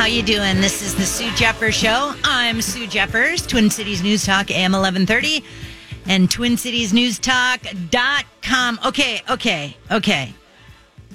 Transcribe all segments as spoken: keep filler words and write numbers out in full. How you doing? This is the Sue Jeffers Show. I'm Sue Jeffers, Twin Cities News Talk, A M eleven thirty, and twin cities news talk dot com. Okay, okay, okay.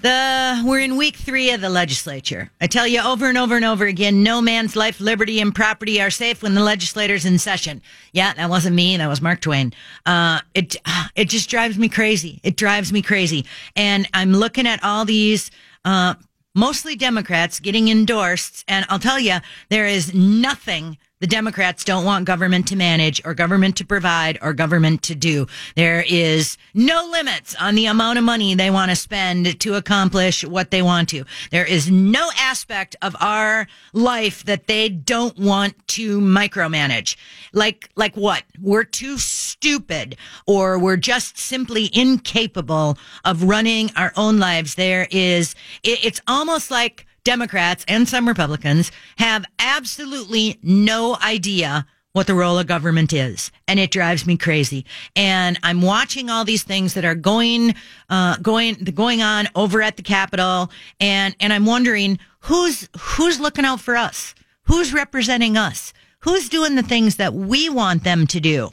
The We're in week three of the legislature. I tell you over and over and over again, no man's life, liberty, and property are safe when the legislature's in session. Yeah, that wasn't me. That was Mark Twain. Uh, it, it just drives me crazy. It drives me crazy. And I'm looking at all these, uh, mostly Democrats getting endorsed. And I'll tell you, there is nothing the Democrats don't want government to manage or government to provide or government to do. There is no limits on the amount of money they want to spend to accomplish what they want to. There is no aspect of our life that they don't want to micromanage. Like, like what? We're too stupid or we're just simply incapable of running our own lives. There is, it, it's almost like Democrats and some Republicans have absolutely no idea what the role of government is. And it drives me crazy. And I'm watching all these things that are going, uh, going, going on over at the Capitol. And, and I'm wondering who's, who's looking out for us? Who's representing us? Who's doing the things that we want them to do?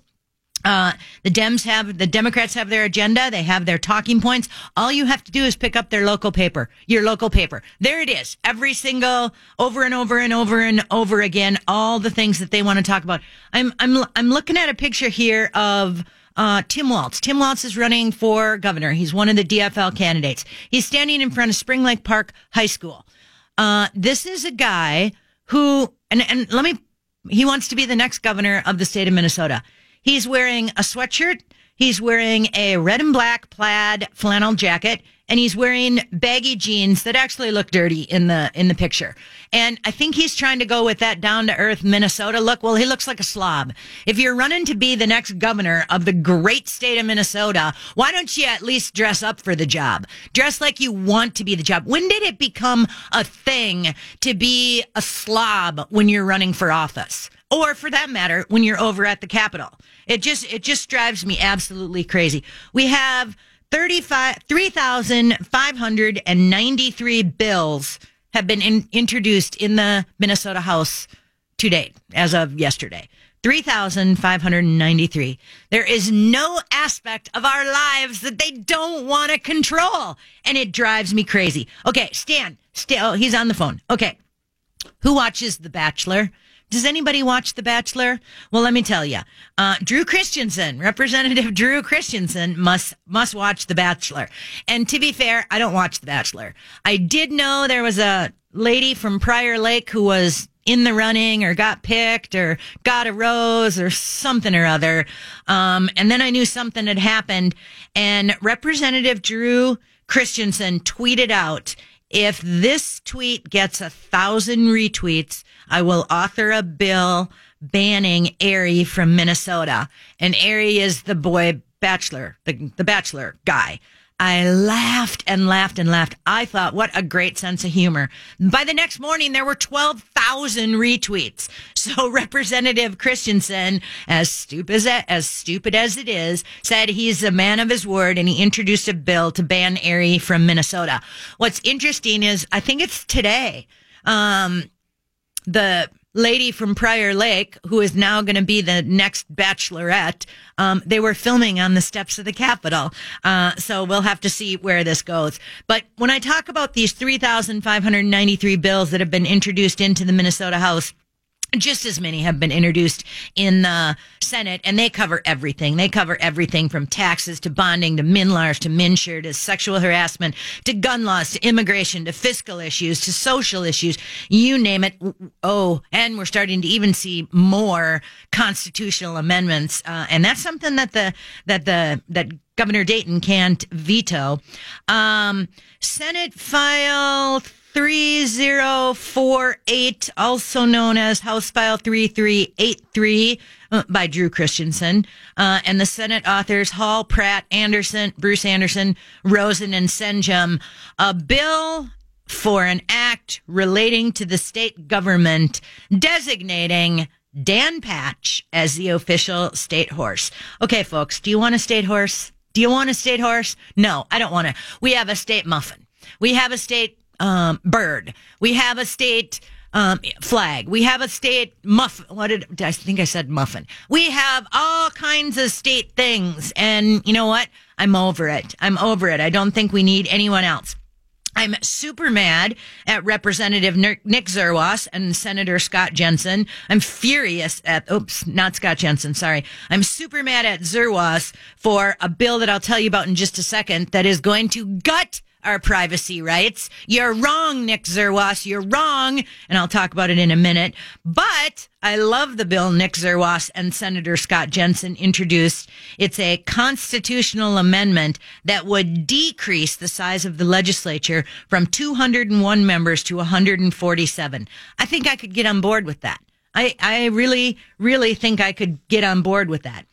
Uh, the Dems have, the Democrats have their agenda. They have their talking points. All you have to do is pick up their local paper, your local paper. There it is. Every single over and over and over and over again, all the things that they want to talk about. I'm, I'm, I'm looking at a picture here of, uh, Tim Walz. Tim Walz is running for governor. He's one of the D F L candidates. He's standing in front of Spring Lake Park High School. Uh, this is a guy who, and, and let me, he wants to be the next governor of the state of Minnesota. He's wearing a sweatshirt, he's wearing a red and black plaid flannel jacket, and he's wearing baggy jeans that actually look dirty in the in the picture. And I think he's trying to go with that down-to-earth Minnesota look. Well, he looks like a slob. If you're running to be the next governor of the great state of Minnesota, why don't you at least dress up for the job? Dress like you want to be the job. When did it become a thing to be a slob when you're running for office? Or for that matter, when you're over at the Capitol? It just, it just drives me absolutely crazy. We have three thousand five hundred ninety-three bills have been in, introduced in the Minnesota House to date, as of yesterday. three thousand five hundred ninety-three. There is no aspect of our lives that they don't want to control. And it drives me crazy. Okay, Stan. Stan oh, he's on the phone. Okay. Who watches The Bachelor? Does anybody watch The Bachelor? Well, let me tell you. Uh, Drew Christensen, Representative Drew Christensen, must must watch The Bachelor. And to be fair, I don't watch The Bachelor. I did know there was a lady from Prior Lake who was in the running or got picked or got a rose or something or other. Um, and then I knew something had happened. And Representative Drew Christensen tweeted out, if this tweet gets a thousand retweets, I will author a bill banning Ari from Minnesota. And Ari is the boy bachelor, the, the bachelor guy. I laughed and laughed and laughed. I thought, what a great sense of humor. By the next morning, there were twelve thousand retweets. So Representative Christensen, as stupid as, as stupid as it is, said he's a man of his word, and he introduced a bill to ban Ari from Minnesota. What's interesting is, I think it's today, um, the lady from Prior Lake, who is now going to be the next bachelorette, um, they were filming on the steps of the Capitol. Uh, so we'll have to see where this goes. But when I talk about these three thousand five hundred ninety-three bills that have been introduced into the Minnesota House, just as many have been introduced in the Senate, and they cover everything. They cover everything from taxes to bonding to MinLars to MinSure to sexual harassment to gun laws to immigration to fiscal issues to social issues. You name it. Oh, and we're starting to even see more constitutional amendments, uh, and that's something that the that the that Governor Dayton can't veto. Um, Senate file three oh four eight, also known as House File three three eight three, uh, by Drew Christensen, uh, and the Senate authors Hall, Pratt, Anderson, Bruce Anderson, Rosen, and Senjum, a bill for an act relating to the state government designating Dan Patch as the official state horse. Okay, folks, do you want a state horse? Do you want a state horse? No, I don't want to. We have a state muffin. We have a state Um, bird. We have a state um, flag. We have a state muffin. What did I think I said muffin? We have all kinds of state things. And you know what? I'm over it. I'm over it. I don't think we need anyone else. I'm super mad at Representative Nick Zerwas and Senator Scott Jensen. I'm furious at, oops, not Scott Jensen, sorry. I'm super mad at Zerwas for a bill that I'll tell you about in just a second that is going to gut our privacy rights. You're wrong, Nick Zerwas. You're wrong. And I'll talk about it in a minute. But I love the bill Nick Zerwas and Senator Scott Jensen introduced. It's a constitutional amendment that would decrease the size of the legislature from two hundred one members to one hundred forty-seven. I think I could get on board with that. I, I really, really think I could get on board with that.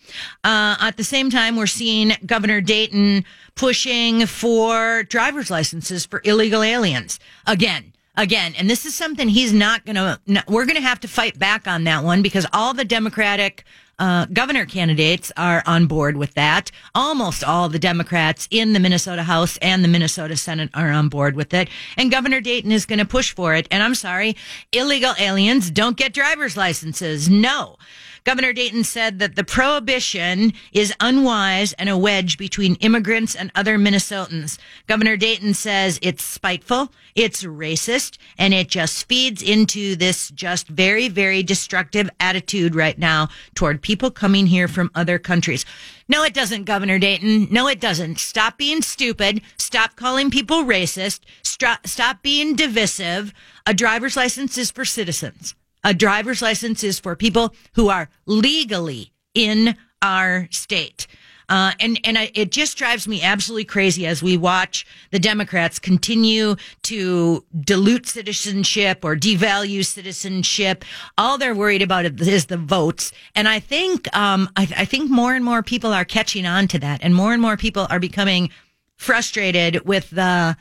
Uh, at the same time, we're seeing Governor Dayton pushing for driver's licenses for illegal aliens again. Again, and this is something he's not going to, we're going to have to fight back on that one because all the Democratic uh, governor candidates are on board with that. Almost all the Democrats in the Minnesota House and the Minnesota Senate are on board with it. And Governor Dayton is going to push for it. And I'm sorry, illegal aliens don't get driver's licenses. No. Governor Dayton said that the prohibition is unwise and a wedge between immigrants and other Minnesotans. Governor Dayton says it's spiteful, it's racist, and it just feeds into this just very, very destructive attitude right now toward people coming here from other countries. No, it doesn't, Governor Dayton. No, it doesn't. Stop being stupid. Stop calling people racist. Stop, stop being divisive. A driver's license is for citizens. A driver's license is for people who are legally in our state. Uh, and and I, it just drives me absolutely crazy as we watch the Democrats continue to dilute citizenship or devalue citizenship. All they're worried about is the votes. And I think, um, I, I think more and more people are catching on to that, and more and more people are becoming frustrated with the,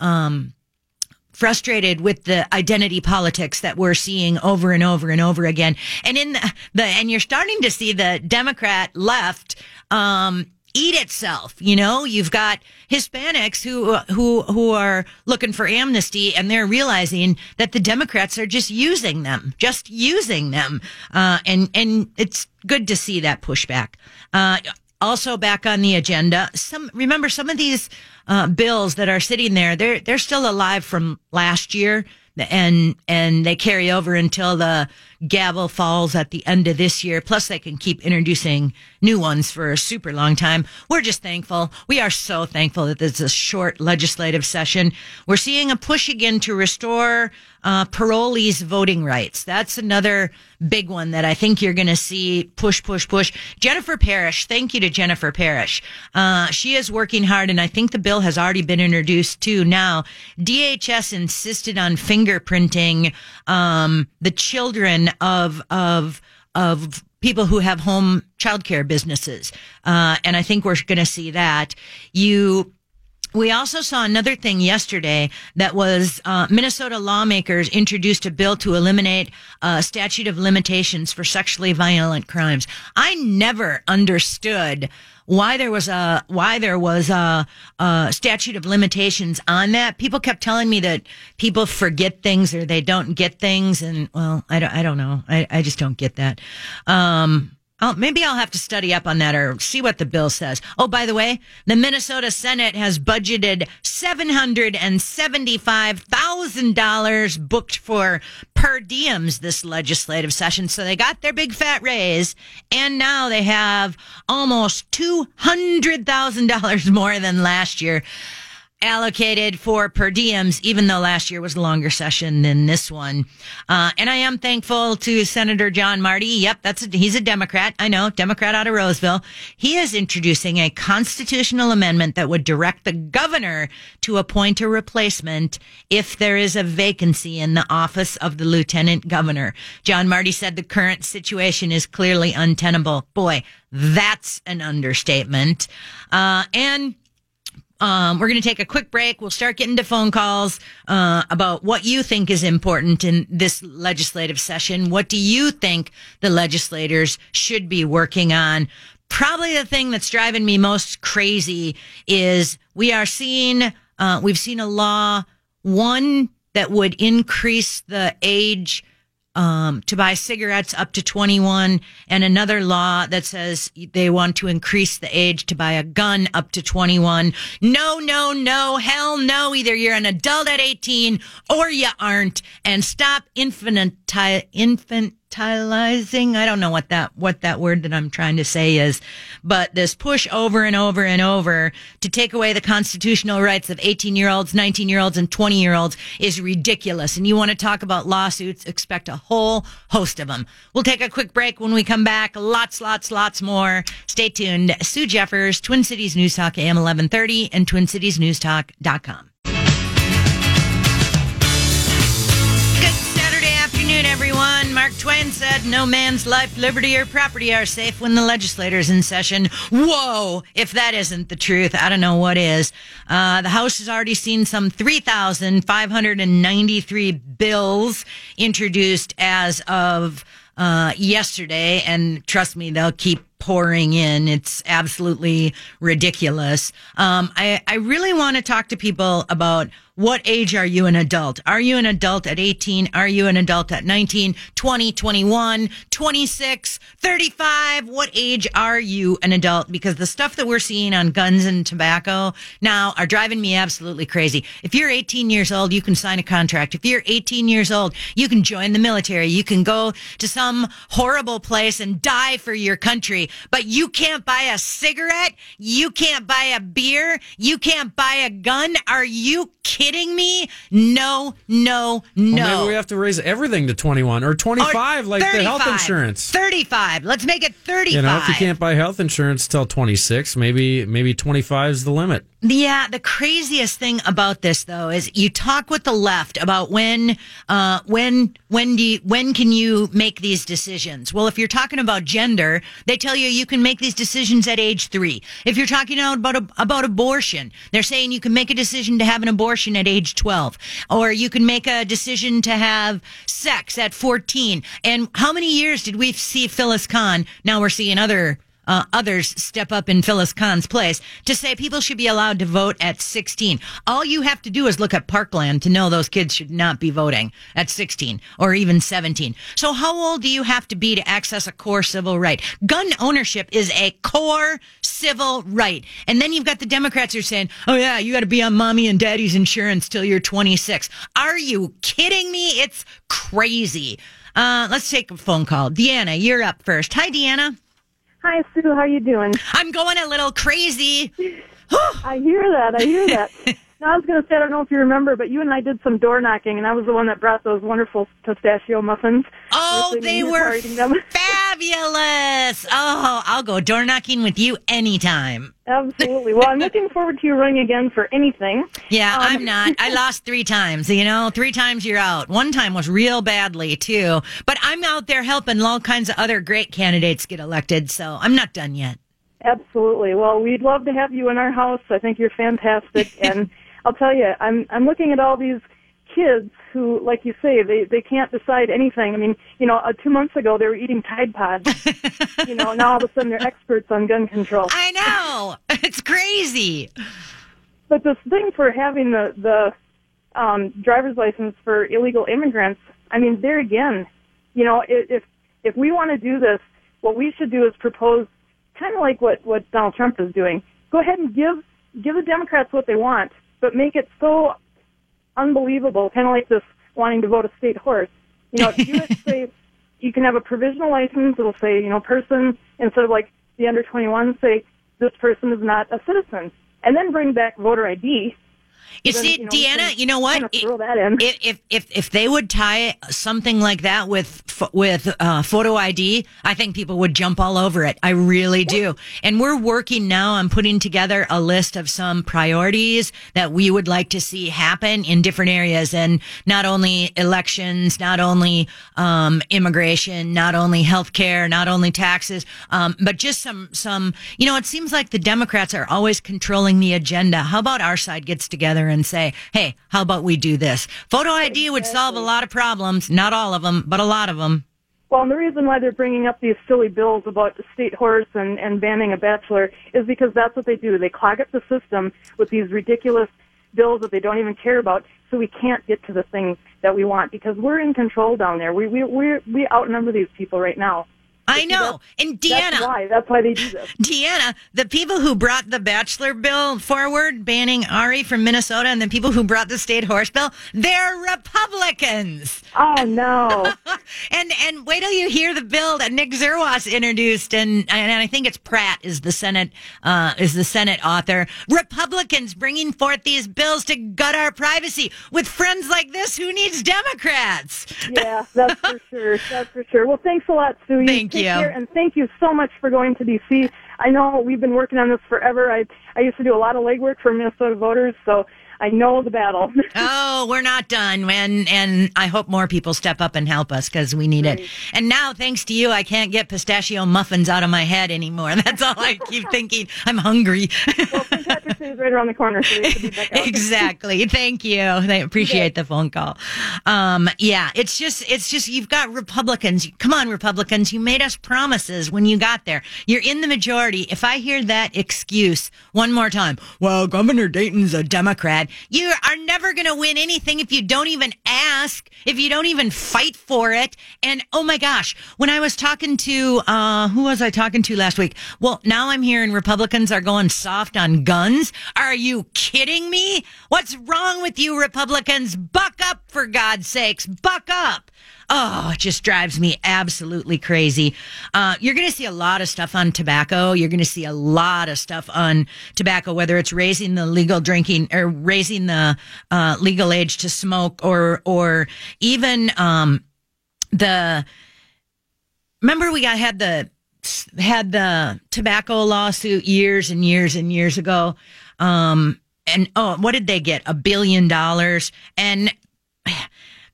um, frustrated with the identity politics that we're seeing over and over and over again. And in the, the and you're starting to see the Democrat left, um, eat itself. You know, you've got Hispanics who, who, who are looking for amnesty, and they're realizing that the Democrats are just using them, just using them. Uh, and, and it's good to see that pushback. Uh, Also back on the agenda, some, remember some of these, uh, bills that are sitting there, they're, they're still alive from last year and, and they carry over until the gavel falls at the end of this year. Plus they can keep introducing new ones for a super long time. We're just thankful. We are so thankful that this is a short legislative session. We're seeing a push again to restore, uh, parolees' voting rights. That's another big one that I think you're going to see push, push, push. Jennifer Parrish, thank you to Jennifer Parrish. Uh, she is working hard, and I think the bill has already been introduced too. Now, D H S insisted on fingerprinting um, the children of of of people who have home childcare businesses, uh, and I think we're going to see that. You. We also saw another thing yesterday that was uh Minnesota lawmakers introduced a bill to eliminate uh statute of limitations for sexually violent crimes. I never understood why there was a why there was a, a statute of limitations on that. People kept telling me that people forget things or they don't get things, and well, I don't I don't know. I I just don't get that. Um Oh, maybe I'll have to study up on that or see what the bill says. Oh, by the way, the Minnesota Senate has budgeted seven hundred seventy-five thousand dollars booked for per diems this legislative session. So they got their big fat raise, and now they have almost two hundred thousand dollars more than last year allocated for per diems, even though last year was a longer session than this one. Uh, and I am thankful to Senator John Marty. Yep, that's a, he's a Democrat. I know, Democrat out of Roseville. He is introducing a constitutional amendment that would direct the governor to appoint a replacement if there is a vacancy in the office of the lieutenant governor. John Marty said the current situation is clearly untenable. Boy, that's an understatement. Uh, and Um, we're going to take a quick break. We'll start getting to phone calls uh, about what you think is important in this legislative session. What do you think the legislators should be working on? Probably the thing that's driving me most crazy is we are seeing, uh, we've seen a law one that would increase the age um, to buy cigarettes up to twenty-one, and another law that says they want to increase the age to buy a gun up to twenty-one. No, no, no, hell no. Either you're an adult at eighteen or you aren't, and stop infanti- infantilizing. I don't know what that, what that word that I'm trying to say is, but this push over and over and over to take away the constitutional rights of eighteen year olds, nineteen year olds, and twenty year olds is ridiculous. And you want to talk about lawsuits, expect a whole host of them. We'll take a quick break. When we come back, lots, lots, lots more. Stay tuned. Sue Jeffers, Twin Cities News Talk, A M eleven thirty and twin cities news talk dot com. Everyone, Mark Twain said, "No man's life, liberty, or property are safe when the legislature's in session." Whoa! If that isn't the truth, I don't know what is. Uh, the House has already seen some three thousand five hundred ninety-three bills introduced as of uh, yesterday, and trust me, they'll keep pouring in. It's absolutely ridiculous. Um, I, I really want to talk to people about what age are you an adult? Are you an adult at eighteen? Are you an adult at nineteen, twenty, twenty-one, twenty-six, thirty-five? What age are you an adult? Because the stuff that we're seeing on guns and tobacco now are driving me absolutely crazy. If you're eighteen years old, you can sign a contract. If you're eighteen years old, you can join the military. You can go to some horrible place and die for your country. But you can't buy a cigarette. You can't buy a beer. You can't buy a gun. Are you kidding me? No, no, no. Well, maybe we have to raise everything to twenty-one or twenty-five, or like the health insurance. thirty-five. Let's make it thirty-five. You know, if you can't buy health insurance till twenty-six, maybe maybe twenty-five is the limit. Yeah, the craziest thing about this though is you talk with the left about when, uh, when, when do you, when can you make these decisions? Well, if you're talking about gender, they tell you you can make these decisions at age three. If you're talking about a, about abortion, they're saying you can make a decision to have an abortion at age twelve, or you can make a decision to have sex at fourteen. And how many years did we see Phyllis Kahn? Now we're seeing other. Uh, others step up in Phyllis Kahn's place to say people should be allowed to vote at sixteen. All you have to do is look at Parkland to know those kids should not be voting at sixteen or even seventeen. So how old do you have to be to access a core civil right? Gun ownership is a core civil right. And then you've got the Democrats who are saying, oh yeah, you got to be on mommy and daddy's insurance till you're twenty-six. Are you kidding me? It's crazy. Uh, let's take a phone call. Deanna, you're up first. Hi, Deanna. Hi, Sue. How are you doing? I'm going a little crazy. I hear that. I hear that. Now, I was going to say, I don't know if you remember, but you and I did some door knocking, and I was the one that brought those wonderful pistachio muffins. Oh, they were fabulous. Oh, I'll go door knocking with you anytime. Absolutely. Well, I'm looking forward to you running again for anything. Yeah, um, I'm not. I lost three times, you know, three times you're out. One time was real badly, too. But I'm out there helping all kinds of other great candidates get elected, so I'm not done yet. Absolutely. Well, we'd love to have you in our house. I think you're fantastic, and I'll tell you, I'm I'm looking at all these kids who, like you say, they, they can't decide anything. I mean, you know, uh, two months ago they were eating Tide Pods. You know, now all of a sudden they're experts on gun control. I know. It's crazy. But this thing for having the, the um, driver's license for illegal immigrants, I mean, there again, you know, if if we want to do this, what we should do is propose kind of like what, what Donald Trump is doing. Go ahead and give give the Democrats what they want, but make it so unbelievable, kind of like this wanting to vote a state horse. You know, you would say you can have a provisional license. It'll say, you know, person, instead of like the under twenty-one, say this person is not a citizen, and then bring back voter I D. You then, see, you know, Deanna, you know what? Kind of throw that in. If if if they would tie something like that with with uh, photo I D, I think people would jump all over it. I really do. And we're working now on putting together a list of some priorities that we would like to see happen in different areas, and not only elections, not only um, immigration, not only healthcare, not only taxes, um, but just some some. You know, it seems like the Democrats are always controlling the agenda. How about our side gets together and say, hey, how about we do this? Photo I D would solve a lot of problems, not all of them, but a lot of them. Well, and the reason why they're bringing up these silly bills about the state horse and, and banning a bachelor is because that's what they do. They clog up the system with these ridiculous bills that they don't even care about, so we can't get to the things that we want because we're in control down there. We we we we outnumber these people right now. I know. And Deanna. That's why. That's why they do this. Deanna, the people who brought the Bachelor bill forward, banning Ari from Minnesota, and the people who brought the state horse bill, they're Republicans. Oh, no. and and wait till you hear the bill that Nick Zerwas introduced, and, and I think it's Pratt is the Senate uh, is the Senate author. Republicans bringing forth these bills to gut our privacy. With friends like this, who needs Democrats? Yeah, that's for sure. That's for sure. Well, thanks a lot, Sue. Thank you. Here, and thank you so much for going to D C. I know we've been working on this forever. I I used to do a lot of legwork for Minnesota voters, so I know the battle. Oh, we're not done, and and I hope more people step up and help us because we need right. it. And now, thanks to you, I can't get pistachio muffins out of my head anymore. That's all I keep thinking. I'm hungry. Well, Saint Patrick's Day is right around the corner. So we should be back out. Exactly. Thank you. I appreciate okay. the phone call. Um, yeah, it's just it's just you've got Republicans. Come on, Republicans, you made us promises when you got there. You're in the majority. If I hear that excuse one more time, well, Governor Dayton's a Democrat. You are never going to win anything if you don't even ask, if you don't even fight for it. And, oh, my gosh, when I was talking to, uh who was I talking to last week? Well, now I'm hearing Republicans are going soft on guns. Are you kidding me? What's wrong with you, Republicans? Buck up, for God's sakes. Buck up. Oh, it just drives me absolutely crazy. Uh, you're going to see a lot of stuff on tobacco. You're going to see a lot of stuff on tobacco, whether it's raising the legal drinking or raising the uh, legal age to smoke, or or even um, the. Remember, we got had the had the tobacco lawsuit years and years and years ago, um, and oh, what did they get? A billion dollars and.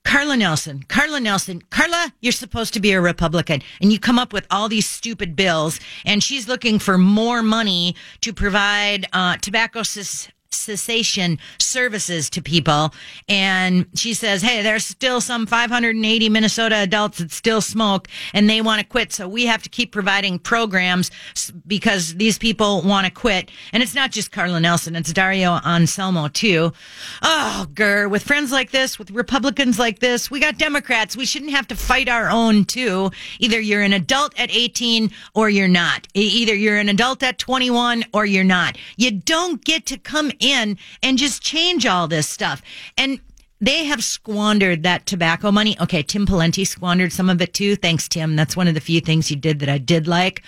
Carla Nelson, Carla Nelson, Carla, you're supposed to be a Republican, and you come up with all these stupid bills, and she's looking for more money to provide uh, tobacco cess- cessation services to people, and she says, hey, there's still some five hundred eighty Minnesota adults that still smoke, and they want to quit, so we have to keep providing programs because these people want to quit. And it's not just Carla Nelson, it's Dario Anselmo too. Oh, grr, with friends like this, with Republicans like this, we got Democrats. We shouldn't have to fight our own too. Either you're an adult at eighteen or you're not. Either you're an adult at twenty-one or you're not. You don't get to come in and just change all this stuff. And they have squandered that tobacco money. Okay, Tim Pawlenty squandered some of it too. Thanks, Tim. That's one of the few things you did that I did like.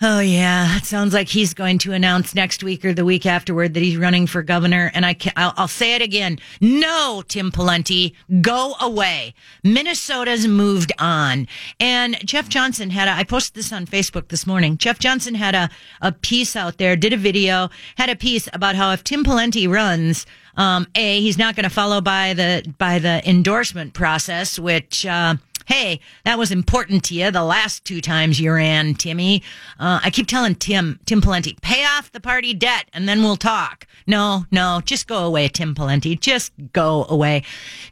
Oh, yeah. It sounds like he's going to announce next week or the week afterward that he's running for governor. And I can, I'll, I'll say it again. No, Tim Pawlenty, go away. Minnesota's moved on. And Jeff Johnson had a, I posted this on Facebook this morning. Jeff Johnson had a, a piece out there, did a video, had a piece about how if Tim Pawlenty runs, um, A, he's not going to follow by the, by the endorsement process, which, uh, hey, that was important to you the last two times you ran, Timmy. Uh, I keep telling Tim, Tim Pawlenty, pay off the party debt and then we'll talk. No, no, just go away, Tim Pawlenty. Just go away.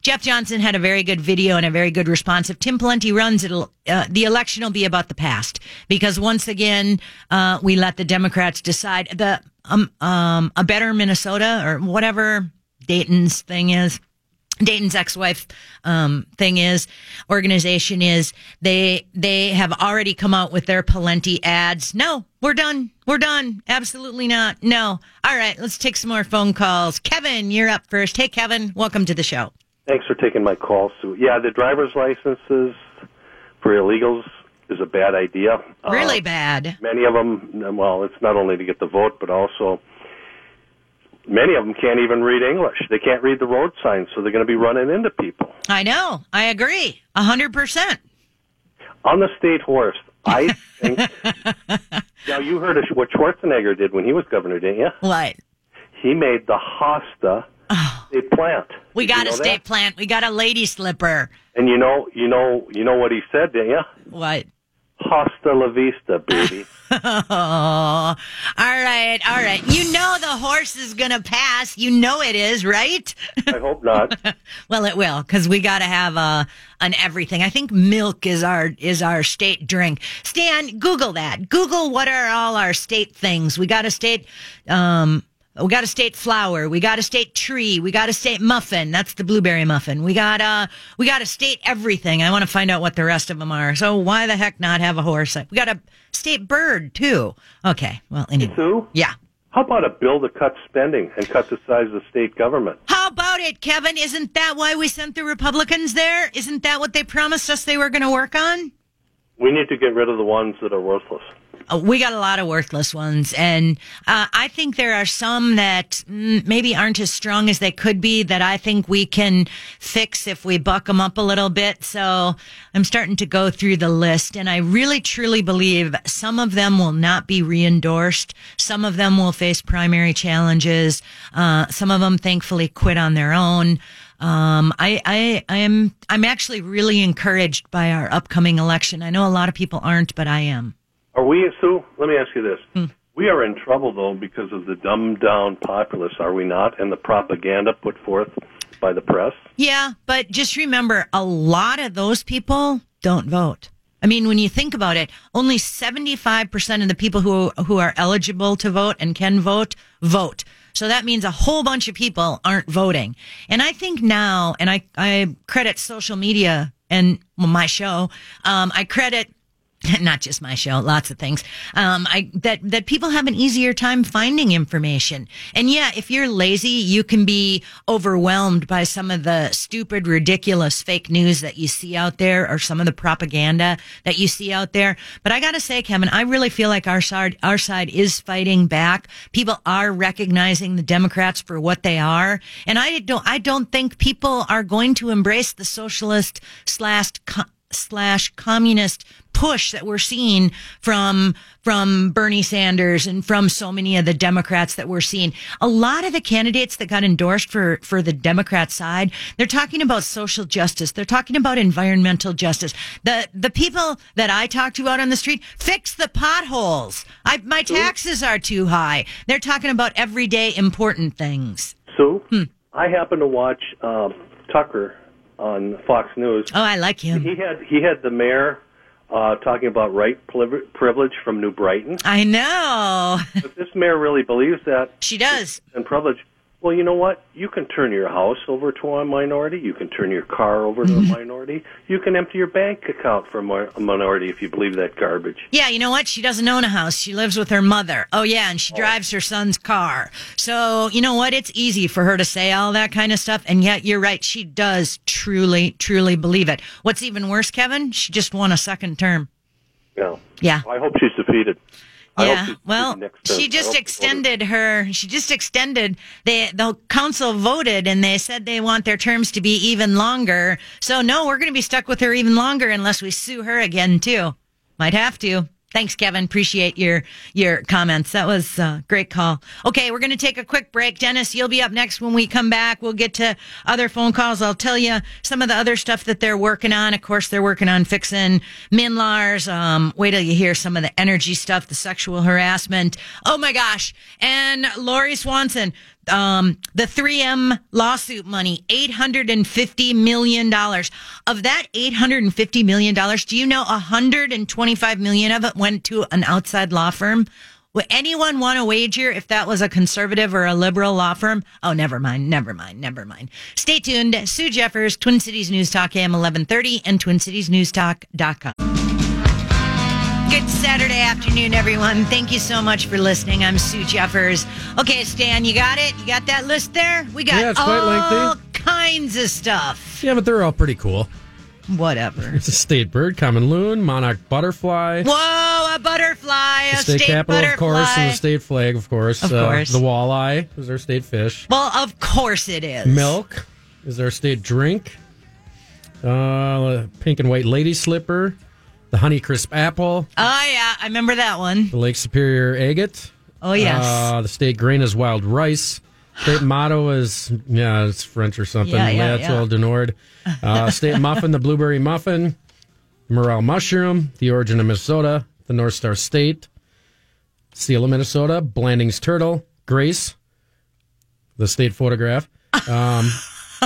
Jeff Johnson had a very good video and a very good response. If Tim Pawlenty runs, it'll uh, the election will be about the past. Because once again, uh, we let the Democrats decide. The um, um, a better Minnesota or whatever Dayton's thing is. Dayton's ex-wife um thing is, organization is, they they have already come out with their Pawlenty ads. No, we're done. We're done. Absolutely not. No. All right, let's take some more phone calls. Kevin, you're up first. Hey, Kevin, welcome to the show. Thanks for taking my call, Sue. Yeah, the driver's licenses for illegals is a bad idea. Really uh, bad. Many of them, well, it's not only to get the vote, but also... many of them can't even read English. They can't read the road signs, so they're going to be running into people. I know. I agree. A hundred percent. On the state horse, I think... Now, you heard of what Schwarzenegger did when he was governor, didn't you? What? He made the hosta oh. state plant. We did got you know a state that? plant. We got a lady slipper. And you know, you know, you know what he said, didn't you? What? Hasta la vista, baby. Oh, all right, all right. You know the horse is going to pass. You know it is, right? I hope not. Well, it will, because we got to have uh, an everything. I think milk is our is our state drink. Stan, Google that. Google what are all our state things. We got a state um, We got a state flower. We got a state tree. We got a state muffin. That's the blueberry muffin. We got uh, we got a state everything. I want to find out what the rest of them are. So why the heck not have a horse? We got a state bird too. Okay. Well, anyway. Sue? Yeah. How about a bill to cut spending and cut the size of the state government? How about it, Kevin? Isn't that why we sent the Republicans there? Isn't that what they promised us they were going to work on? We need to get rid of the ones that are worthless. We got a lot of worthless ones, and uh, I think there are some that mm, maybe aren't as strong as they could be that I think we can fix if we buck them up a little bit. So I'm starting to go through the list, and I really, truly believe some of them will not be re-endorsed. Some of them will face primary challenges. Uh, some of them, thankfully, quit on their own. Um, I, I, I am, I'm actually really encouraged by our upcoming election. I know a lot of people aren't, but I am. Are we, Sue, let me ask you this. Mm. We are in trouble, though, because of the dumbed-down populace, are we not, and the propaganda put forth by the press? Yeah, but just remember, a lot of those people don't vote. I mean, when you think about it, only seventy-five percent of the people who who are eligible to vote and can vote, vote. So that means a whole bunch of people aren't voting. And I think now, and I, I credit social media and well, my show, um, I credit... Not just my show, lots of things. Um, I that that people have an easier time finding information. And yeah, if you're lazy, you can be overwhelmed by some of the stupid, ridiculous fake news that you see out there, or some of the propaganda that you see out there. But I gotta say, Kevin, I really feel like our side our side is fighting back. People are recognizing the Democrats for what they are, and I don't I don't think people are going to embrace the socialist slash. slash communist push that we're seeing from from Bernie Sanders and from so many of the Democrats that we're seeing. A lot of the candidates that got endorsed for for the Democrat side, they're talking about social justice. They're talking about environmental justice. The the people that I talk to out on the street, fix the potholes. I, my taxes are too high. They're talking about everyday important things. So hmm. I happen to watch um, Tucker on Fox News. Oh, I like him. He had he had the mayor uh, talking about right privilege from New Brighton. I know. If this mayor really believes that. She does. And privilege. Well, you know what? You can turn your house over to a minority. You can turn your car over to a minority. You can empty your bank account for a minority if you believe that garbage. Yeah, you know what? She doesn't own a house. She lives with her mother. Oh, yeah, and she oh. drives her son's car. So, you know what? It's easy for her to say all that kind of stuff, and yet you're right. She does truly, truly believe it. What's even worse, Kevin? She just won a second term. Yeah. Yeah. I hope she's defeated. Yeah, well, she just extended her, she just extended, they, the council voted and they said they want their terms to be even longer. So, no, we're going to be stuck with her even longer unless we sue her again, too. Might have to. Thanks, Kevin. Appreciate your your comments. That was a great call. Okay, we're going to take a quick break. Dennis, you'll be up next when we come back. We'll get to other phone calls. I'll tell you some of the other stuff that they're working on. Of course, they're working on fixing Minlars. Um, wait till you hear some of the energy stuff, the sexual harassment. Oh, my gosh. And Lori Swanson. Um, the three M lawsuit money, eight hundred fifty million dollars. Of that eight hundred fifty million dollars, do you know one hundred twenty-five million dollars of it went to an outside law firm? Would anyone want to wager if that was a conservative or a liberal law firm? Oh, never mind, never mind, never mind. Stay tuned. Sue Jeffers, Twin Cities News Talk, A M eleven thirty and twin cities news talk dot com. Good Saturday afternoon, everyone. Thank you so much for listening. I'm Sue Jeffers. Okay, Stan, you got it? You got that list there? We got yeah, it's quite all lengthy. Kinds of stuff. Yeah, but they're all pretty cool. Whatever. It's a state bird, common loon, monarch butterfly. Whoa, a butterfly, a state, state capital, butterfly. Of course, and the state flag, of course. Of course. Uh, the walleye is our state fish. Well, of course it is. Milk is our state drink. Uh, pink and white lady slipper. The Honeycrisp apple. Oh, yeah. I remember that one. The Lake Superior agate. Oh, yes. Uh, the state grain is wild rice. State motto is, yeah, it's French or something. Yeah, yeah, yeah. L'Etoile du Nord. Uh, state muffin, the blueberry muffin. The morel mushroom. The origin of Minnesota. The North Star State. Seal of Minnesota. Blanding's turtle. Grace. The state photograph. Um...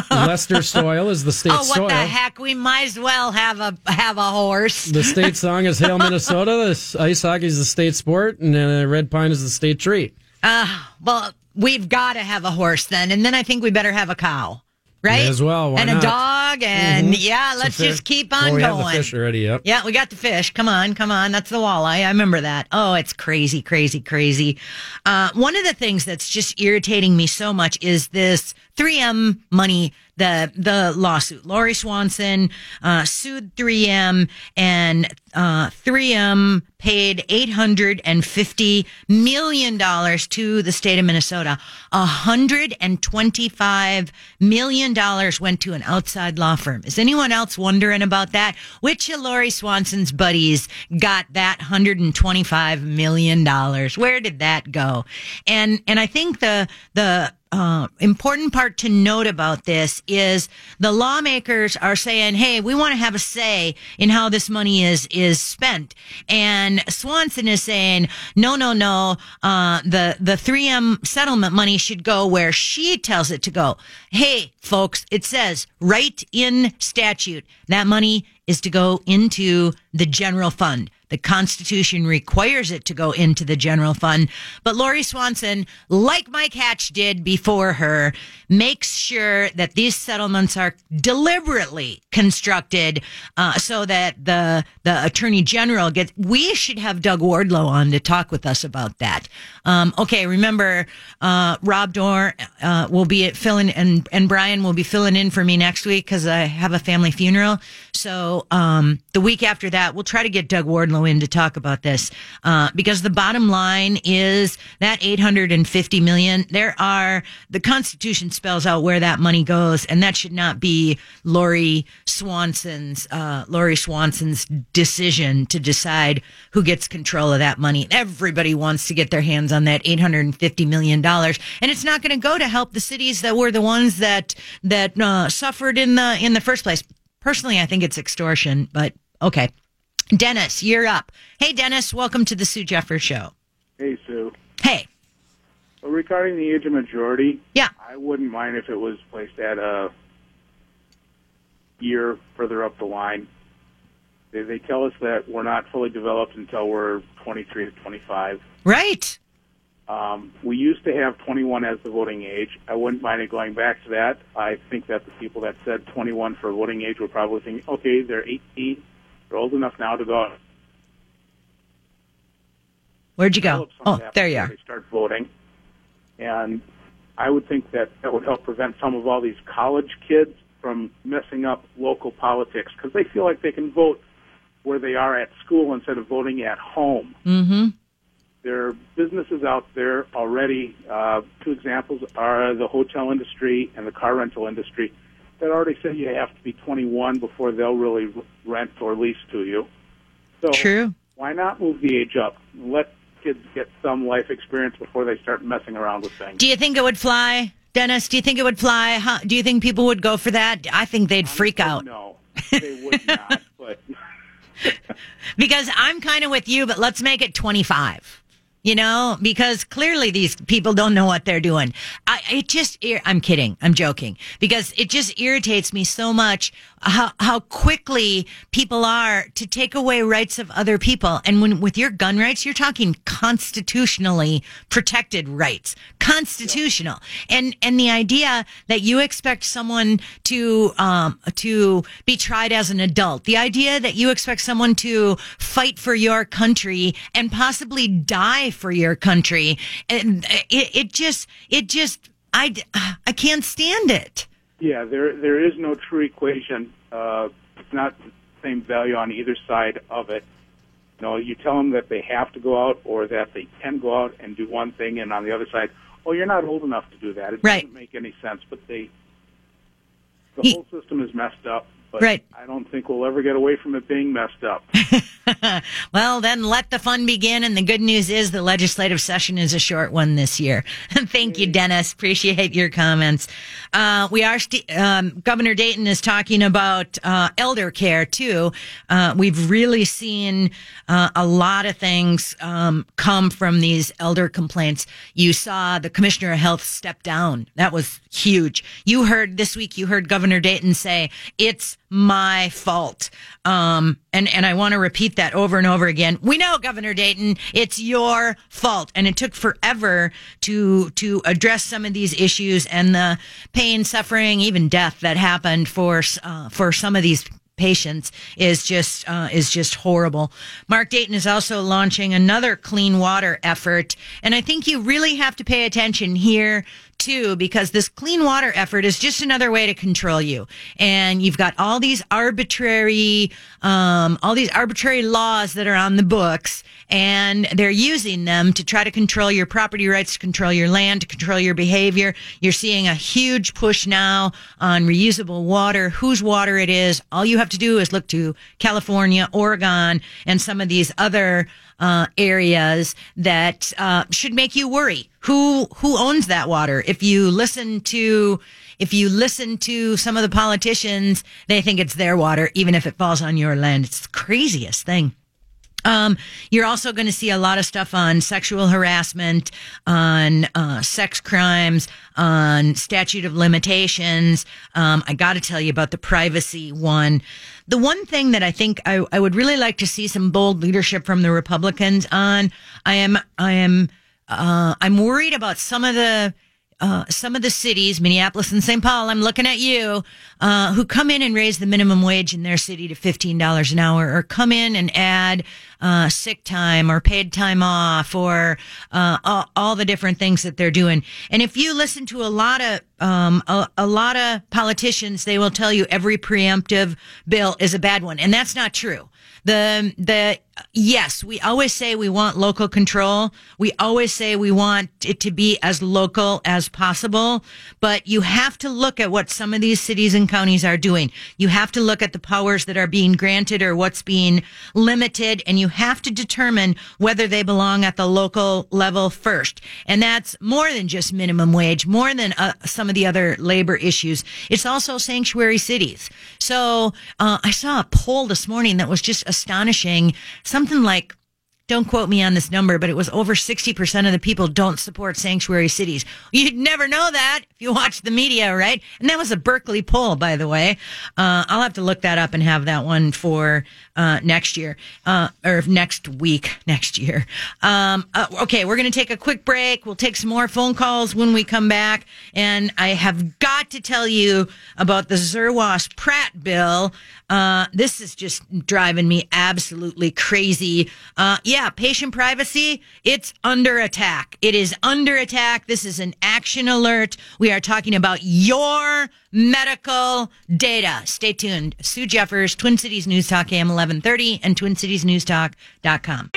Leicester soil is the state soil. Oh, what soil. The heck? We might as well have a have a horse. The state song is Hail Minnesota. The ice hockey is the state sport, and uh, red pine is the state tree. Uh, well, we've got to have a horse then, and then I think we better have a cow, right? May as well, why and not? A dog, and mm-hmm. yeah, let's just keep on well, we going. We have the fish already, yep. Yeah, we got the fish. Come on, come on. That's the walleye. I remember that. Oh, it's crazy, crazy, crazy. Uh, one of the things that's just irritating me so much is this three M money. The the lawsuit. Lori Swanson uh, sued three M, and uh, three M paid eight hundred fifty million dollars to the state of Minnesota. one hundred twenty-five million dollars went to an outside law firm. Is anyone else wondering about that? Which of Lori Swanson's buddies got that one hundred twenty-five million dollars? Where did that go? And and I think the the Uh, important part to note about this is the lawmakers are saying, hey, we want to have a say in how this money is, is spent. And Swanson is saying, no, no, no, uh, the, the three M settlement money should go where she tells it to go. Hey, folks, it says right in statute that money is to go into the general fund. The Constitution requires it to go into the general fund. But Lori Swanson, like Mike Hatch did before her, makes sure that these settlements are deliberately constructed uh, so that the the Attorney General gets... We should have Doug Wardlow on to talk with us about that. Um, okay, remember, uh, Rob Doar uh, will be at filling... And, and Brian will be filling in for me next week because I have a family funeral. So um, the week after that, we'll try to get Doug Wardlow in to talk about this uh, because the bottom line is that eight hundred fifty million dollars, there are, the Constitution spells out where that money goes, and that should not be Lori Swanson's uh, Lori Swanson's decision to decide who gets control of that money. Everybody wants to get their hands on that eight hundred fifty million dollars, and it's not going to go to help the cities that were the ones that that uh, suffered in the in the first place. Personally, I think it's extortion, but okay. Dennis, you're up. Hey, Dennis, welcome to the Sue Jeffers Show. Hey, Sue. Hey. Well, regarding the age of majority, yeah. I wouldn't mind if it was placed at a year further up the line. They, they tell us that we're not fully developed until we're twenty-three to twenty-five. Right. Um, we used to have twenty-one as the voting age. I wouldn't mind it going back to that. I think that the people that said twenty-one for voting age were probably thinking, okay, they're eighteen. They're old enough now to go. Where'd you go? Oh, there you are. They start voting. And I would think that that would help prevent some of all these college kids from messing up local politics because they feel like they can vote where they are at school instead of voting at home. Mm-hmm. There are businesses out there already. Uh, two examples are the hotel industry and the car rental industry. That already said you have to be twenty-one before they'll really rent or lease to you. So True. Why not move the age up? Let kids get some life experience before they start messing around with things. Do you think it would fly, Dennis? Do you think it would fly? Huh? Do you think people would go for that? I think they'd Honestly, freak out. No, they would not. But because I'm kind of with you, but let's make it twenty-five. You know, because clearly these people don't know what they're doing. I, it just, I'm kidding. I'm joking because it just irritates me so much how, how quickly people are to take away rights of other people. And when, with your gun rights, you're talking constitutionally protected rights, constitutional. Yeah. And, and the idea that you expect someone to, um, to be tried as an adult, the idea that you expect someone to fight for your country and possibly die for your country, and it, it just, it just, I, I can't stand it. Yeah, there, there is no true equation. Uh, it's not the same value on either side of it. You know, you tell them that they have to go out or that they can go out and do one thing, and on the other side, oh, you're not old enough to do that. It right. doesn't make any sense. But they, the he, whole system is messed up. But right. I don't think we'll ever get away from it being messed up. Well, then let the fun begin. And the good news is the legislative session is a short one this year. Thank you, Dennis. Appreciate your comments. Uh, we are, st- um, Governor Dayton is talking about uh, elder care, too. Uh, we've really seen uh, a lot of things um, come from these elder complaints. You saw the Commissioner of Health step down. That was huge. You heard this week, you heard Governor Dayton say it's my fault. Um, and, and I want to repeat that over and over again. We know, Governor Dayton, it's your fault. And it took forever to, to address some of these issues and the pain, suffering, even death that happened for, uh, for some of these patients is just, uh, is just horrible. Mark Dayton is also launching another clean water effort. And I think you really have to pay attention here too, because this clean water effort is just another way to control you. And you've got all these arbitrary, um, all these arbitrary laws that are on the books, and they're using them to try to control your property rights, to control your land, to control your behavior. You're seeing a huge push now on reusable water, whose water it is. All you have to do is look to California, Oregon, and some of these other Uh, areas that uh, should make you worry. Who who owns that water? If you listen to if you listen to some of the politicians, they think it's their water, even if it falls on your land. It's the craziest thing. Um, you're also going to see a lot of stuff on sexual harassment, on uh, sex crimes, on statute of limitations. Um, I got to tell you about the privacy one. The one thing that I think I, I would really like to see some bold leadership from the Republicans on. I am, I am, uh, I'm worried about some of the. Uh, some of the cities, Minneapolis and Saint Paul, I'm looking at you, uh, who come in and raise the minimum wage in their city to fifteen dollars an hour, or come in and add uh, sick time or paid time off, or uh, all, all the different things that they're doing. And if you listen to a lot of um, a, a lot of politicians, they will tell you every preemptive bill is a bad one, and that's not true. The the yes, we always say we want local control. We always say we want it to be as local as possible. But you have to look at what some of these cities and counties are doing. You have to look at the powers that are being granted or what's being limited, and you have to determine whether they belong at the local level first. And that's more than just minimum wage, more than uh, some of the other labor issues. It's also sanctuary cities. So uh, I saw a poll this morning that was just astonishing. Something like, don't quote me on this number, but it was over sixty percent of the people don't support sanctuary cities. You'd never know that if you watch the media, right? And that was a Berkeley poll, by the way. Uh, I'll have to look that up and have that one for uh, next year, uh, or next week, next year. Um, uh, okay, we're going to take a quick break. We'll take some more phone calls when we come back. And I have got to tell you about the Zerwas-Pratt bill. Uh, this is just driving me absolutely crazy. Uh, yeah, patient privacy, it's under attack. It is under attack. This is an action alert. We are talking about your medical data. Stay tuned. Sue Jeffers, Twin Cities News Talk, A M eleven thirty and twin cities news talk dot com.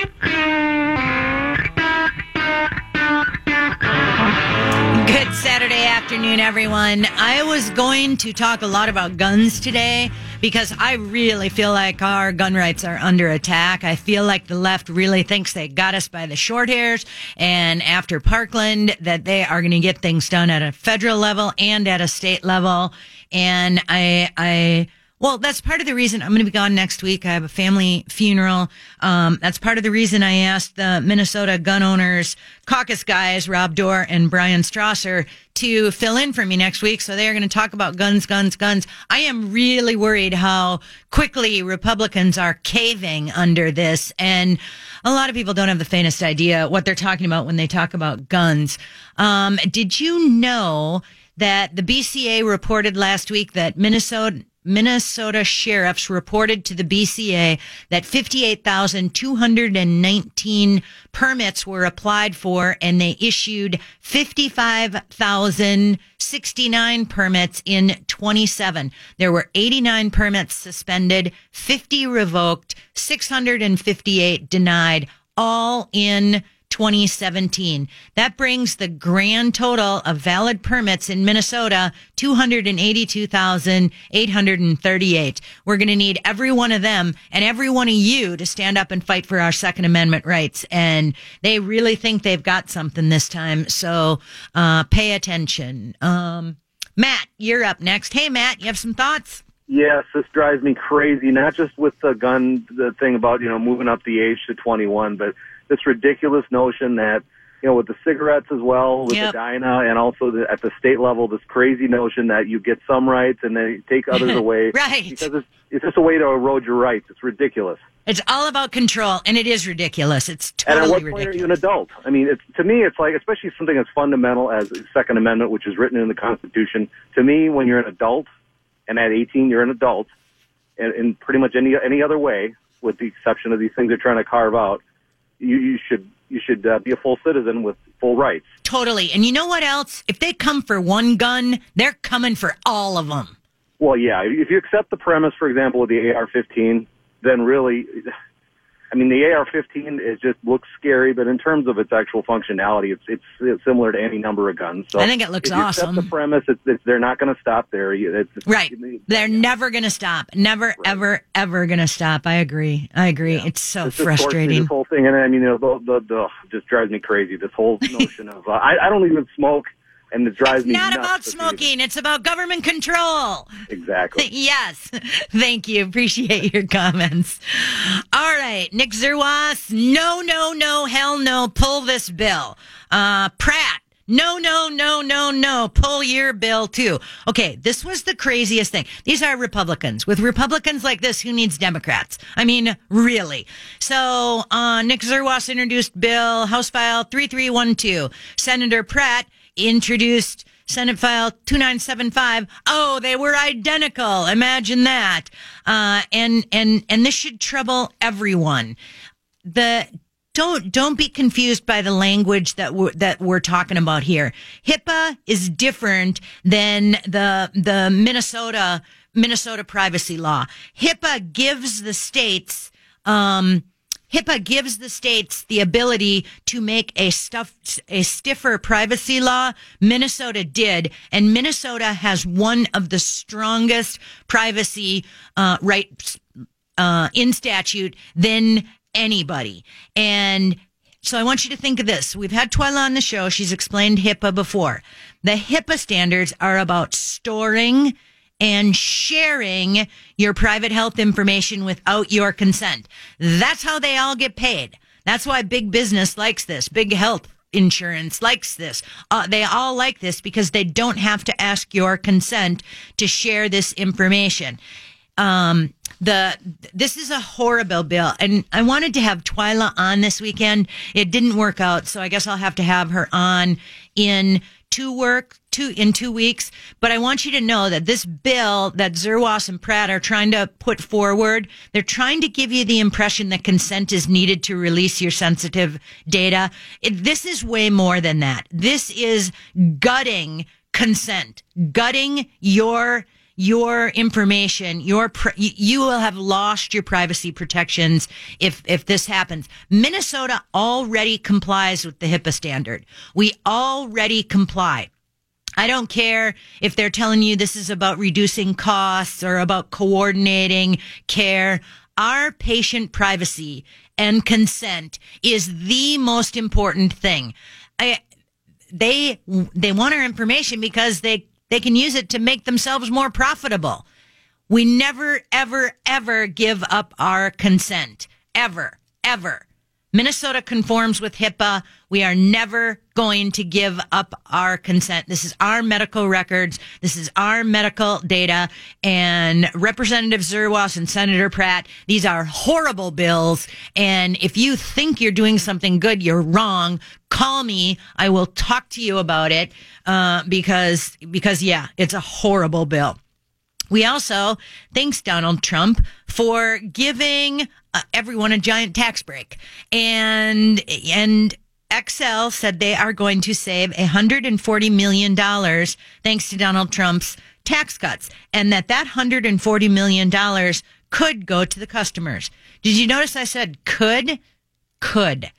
Good Saturday afternoon, everyone. I was going to talk a lot about guns today, because I really feel like our gun rights are under attack. I feel like the left really thinks they got us by the short hairs, and after Parkland, that they are going to get things done at a federal level and at a state level. And I, I, well, that's part of the reason I'm going to be gone next week. I have a family funeral. Um, that's part of the reason I asked the Minnesota Gun Owners Caucus guys, Rob Doar and Brian Strawser, to fill in for me next week. So they are going to talk about guns, guns, guns. I am really worried how quickly Republicans are caving under this. And a lot of people don't have the faintest idea what they're talking about when they talk about guns. Um, did you know that the B C A reported last week that Minnesota, Minnesota sheriffs reported to the B C A that fifty-eight thousand two hundred nineteen permits were applied for, and they issued fifty-five thousand sixty-nine permits in twenty-seven. There were eighty-nine permits suspended, fifty revoked, six hundred fifty-eight denied, all in twenty seventeen. That brings the grand total of valid permits in Minnesota two hundred eighty-two thousand eight hundred thirty-eight. We're going to need every one of them and every one of you to stand up and fight for our Second Amendment rights. And they really think they've got something this time. So uh, pay attention. Um, Matt, you're up next. Hey, Matt, you have some thoughts? Yes, this drives me crazy, not just with the gun, the thing about, you know, moving up the age to twenty-one, but this ridiculous notion that, you know, with the cigarettes as well, with yep. the D I N A, and also the, at the state level, this crazy notion that you get some rights and then you take others away. Right. Because it's, it's just a way to erode your rights. It's ridiculous. It's all about control, and it is ridiculous. It's totally ridiculous. And at what point are you an adult? I mean, it's, to me, it's like, especially something as fundamental as the Second Amendment, which is written in the Constitution. To me, when you're an adult, and at eighteen, you're an adult, and in pretty much any any other way, with the exception of these things they're trying to carve out, you, you should you should uh, be a full citizen with full rights. Totally. And you know what else? If they come for one gun, they're coming for all of them. Well, yeah. If you accept the premise, for example, with the A R fifteen, then really, I mean, the A R fifteen is just looks scary, but in terms of its actual functionality, it's it's, it's similar to any number of guns. So I think it looks if you awesome. Accept the premise, it's, it's, they're not going to stop there. It's, it's, right. It's, they're yeah. never going to stop. Never, right. ever, ever going to stop. I agree. I agree. Yeah. It's so it's frustrating. This whole thing, and I mean, you know, the, the, the, just drives me crazy, this whole notion of, uh, I, I don't even smoke. And it drives it's me nuts. It's not about smoking. It's about government control. Exactly. Yes. Thank you. Appreciate your comments. All right. Nick Zerwas, no, no, no, hell no. Pull this bill. Uh, Pratt, no, no, no, no, no. Pull your bill, too. Okay. This was the craziest thing. These are Republicans. With Republicans like this, who needs Democrats? I mean, really. So uh, Nick Zerwas introduced bill, House file three three one two. Senator Pratt introduced Senate file two nine seven five. Oh, they were identical. Imagine that. Uh, and, and, and this should trouble everyone. The, don't, don't be confused by the language that we're, that we're talking about here. HIPAA is different than the, the Minnesota, Minnesota privacy law. HIPAA gives the states, um, HIPAA gives the states the ability to make a, stuff, a stiffer privacy law. Minnesota did, and Minnesota has one of the strongest privacy uh, rights uh, in statute than anybody. And so I want you to think of this. We've had Twyla on the show. She's explained HIPAA before. The HIPAA standards are about storing and sharing your private health information without your consent. That's how they all get paid. That's why big business likes this. Big health insurance likes this. Uh, they all like this because they don't have to ask your consent to share this information. Um, the this is a horrible bill, and I wanted to have Twyla on this weekend. It didn't work out, so I guess I'll have to have her on in two work two in two weeks. But I want you to know that this bill that Zerwas and Pratt are trying to put forward, they're trying to give you the impression that consent is needed to release your sensitive data. It, this is way more than that. This is gutting consent, gutting your your information. Your you will have lost your privacy protections if if this happens. Minnesota already complies with the HIPAA standard. We already comply. I don't care if they're telling you this is about reducing costs or about coordinating care. Our patient privacy and consent is the most important thing. I, they they want our information because they They can use it to make themselves more profitable. We never, ever, ever give up our consent. Ever, ever. Minnesota conforms with HIPAA. We are never going to give up our consent. This is our medical records. This is our medical data. And Representative Zerwas and Senator Pratt, these are horrible bills. And if you think you're doing something good, you're wrong. Call me. I will talk to you about it. Uh, because, because yeah, it's a horrible bill. We also thanks Donald Trump for giving uh, everyone a giant tax break. And and Excel said they are going to save one hundred forty million dollars thanks to Donald Trump's tax cuts, and that that one hundred forty million dollars could go to the customers. Did you notice I said could? Could.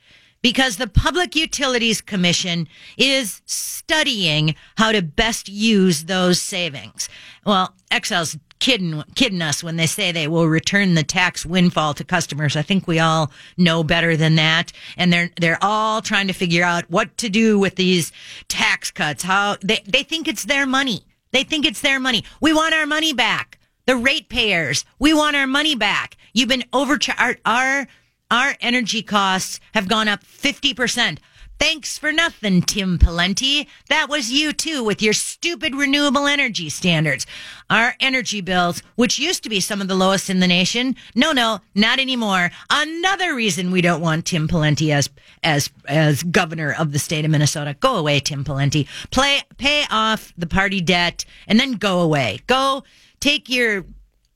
Because the Public Utilities Commission is studying how to best use those savings. Well, Excel's kidding, kidding us when they say they will return the tax windfall to customers. I think we all know better than that. And they're, they're all trying to figure out what to do with these tax cuts. How they, they think it's their money. They think it's their money. We want our money back. The ratepayers, we want our money back. You've been overcharged. Our, our Our energy costs have gone up fifty percent. Thanks for nothing, Tim Pawlenty. That was you, too, with your stupid renewable energy standards. Our energy bills, which used to be some of the lowest in the nation. No, no, not anymore. Another reason we don't want Tim Pawlenty as as as governor of the state of Minnesota. Go away, Tim Pawlenty. Play, pay off the party debt and then go away. Go take your...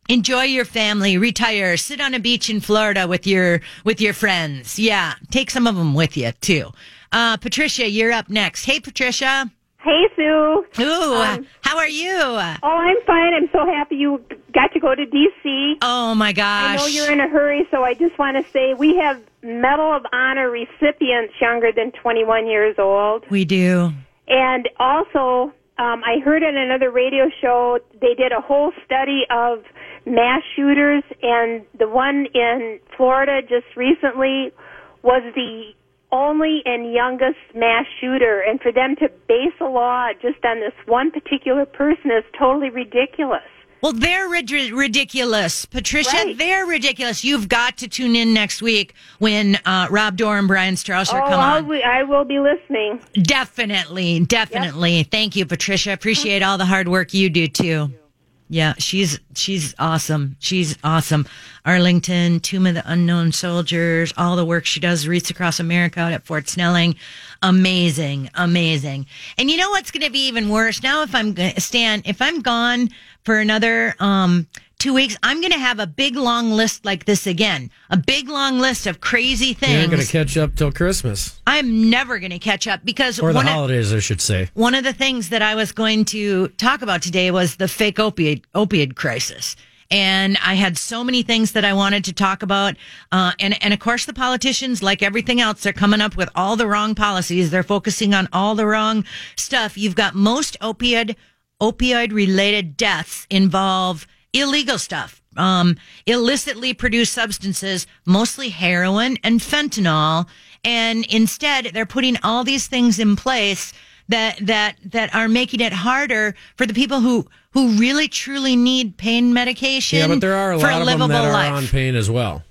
Enjoy your family, retire, sit on a beach in Florida with your with your friends. Yeah, take some of them with you, too. Uh, Patricia, you're up next. Hey, Patricia. Hey, Sue. Ooh, um, how are you? Oh, I'm fine. I'm so happy you got to go to D C Oh, my gosh. I know you're in a hurry, so I just want to say we have Medal of Honor recipients younger than twenty-one years old. We do. And also, um, I heard on another radio show, they did a whole study of mass shooters, and the one in Florida just recently was the only and youngest mass shooter, and for them to base a law just on this one particular person is totally ridiculous. Well, they're rid- ridiculous, Patricia. Right. They're ridiculous. You've got to tune in next week when uh, Rob Doar and Brian Strawser oh, come on. Be, I will be listening. Definitely, definitely. Yep. Thank you, Patricia. Appreciate all the hard work you do, too. Yeah, she's she's awesome. She's awesome. Arlington, Tomb of the Unknown Soldiers, all the work she does, Wreaths Across America out at Fort Snelling. Amazing, amazing. And you know what's going to be even worse? Now if I'm going to, Stan, if I'm gone for another um, two weeks, I'm going to have a big, long list like this again. A big, long list of crazy things. You're not going to catch up till Christmas. I'm never going to catch up because... Or the holidays, of, I should say. One of the things that I was going to talk about today was the fake opiate, opiate crisis. And I had so many things that I wanted to talk about. Uh, and, and of course, the politicians, like everything else, they're coming up with all the wrong policies. They're focusing on all the wrong stuff. You've got most opioid, opioid-related deaths involve... illegal stuff, um, illicitly produced substances, mostly heroin and fentanyl. And instead, they're putting all these things in place that, that, that are making it harder for the people who, who really truly need pain medication. Yeah, but there are a lot of them that are life. on pain as well.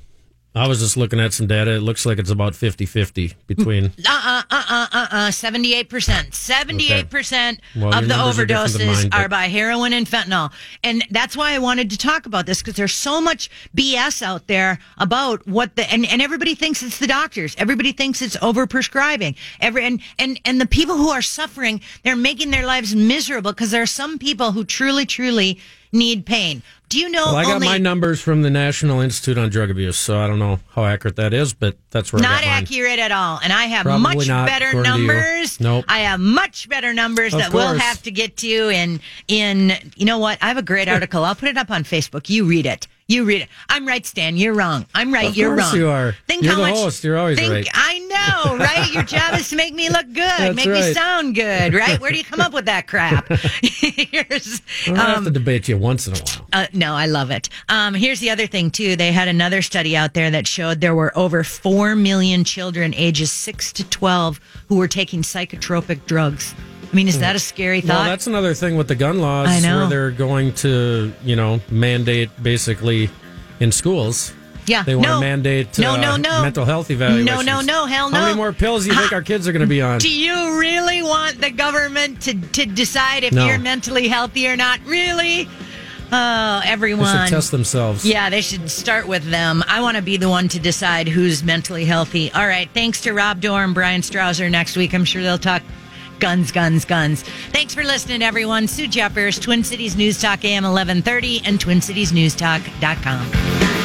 I was just looking at some data. It looks like it's about fifty-fifty between... Uh-uh, uh-uh, uh-uh, seventy-eight percent. seventy-eight percent okay. well, of the overdoses are, mine, but... are by heroin and fentanyl. And that's why I wanted to talk about this, because there's so much B S out there about what the... And, and everybody thinks it's the doctors. Everybody thinks it's overprescribing. Every, and, and, and the people who are suffering, they're making their lives miserable, because there are some people who truly, truly... need pain. Do you know? Well, I got only... my numbers from the National Institute on Drug Abuse, so I don't know how accurate that is, but that's where not I got mine. Accurate at all. And I have Probably much not, better numbers. Nope. I have much better numbers of that course. We'll have to get to. In in you know what? I have a great article. I'll put it up on Facebook. You read it. You read it. I'm right, Stan. You're wrong. I'm right. Of you're wrong. Of course you are. Think you're how the much, host. You're always think, right. I know, right? Your job is to make me look good, That's make right. me sound good, right? Where do you come up with that crap? here's, I don't um, have to debate you once in a while. Uh, no, I love it. Um, here's the other thing, too. They had another study out there that showed there were over four million children ages six to twelve who were taking psychotropic drugs. I mean, is that a scary thought? Well, that's another thing with the gun laws I know. where they're going to, you know, mandate basically in schools. Yeah. They want no. to mandate no, uh, no, no. mental health evaluations. No, no, no, hell no. How many more pills do you think our kids are going to be on? Do you really want the government to, to decide if no. you're mentally healthy or not? Really? Oh, everyone. They should test themselves. Yeah, they should start with them. I want to be the one to decide who's mentally healthy. All right. Thanks to Rob Doar and Brian Strawser next week. I'm sure they'll talk guns, guns, guns. Thanks for listening, everyone. Sue Jeffers, Twin Cities News Talk, A M eleven thirty, and twin cities news talk dot com.